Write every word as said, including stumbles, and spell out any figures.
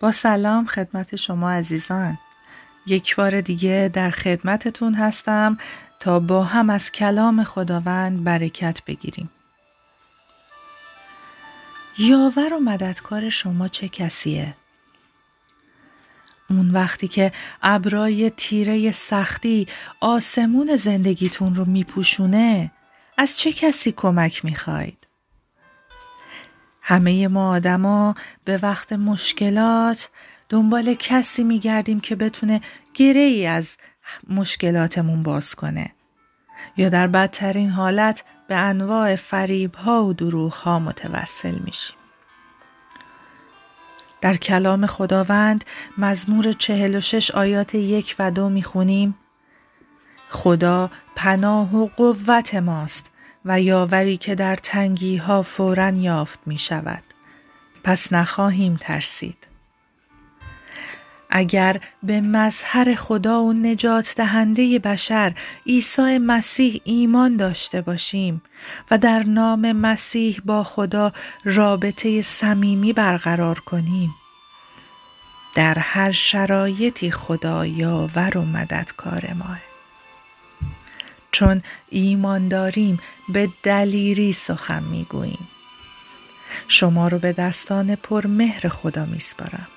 با سلام خدمت شما عزیزان. یک بار دیگه در خدمتتون هستم تا با هم از کلام خداوند برکت بگیریم. یاور و مددکار شما چه کسیه؟ اون وقتی که ابرهای تیره سختی آسمون زندگیتون رو میپوشونه، از چه کسی کمک میخواید؟ همه ما آدما به وقت مشکلات دنبال کسی میگردیم که بتونه گره‌ای از مشکلاتمون باز کنه، یا در بدترین حالت به انواع فریب‌ها و دروغ‌ها متوسل میشیم. در کلام خداوند مزمور چهل و شش آیات یک و دو میخونیم: خدا پناه و قوت ماست و یاوری که در تنگی ها فوراً یافت می شود. پس نخواهیم ترسید. اگر به مظهر خدا و نجات دهنده بشر عیسی مسیح ایمان داشته باشیم و در نام مسیح با خدا رابطه صمیمی برقرار کنیم، در هر شرایطی خدا یاور و مددکار ماه. چون ایمان داریم به دلیری سخن میگوییم. شما رو به دستان پرمهر خدا میسپارم.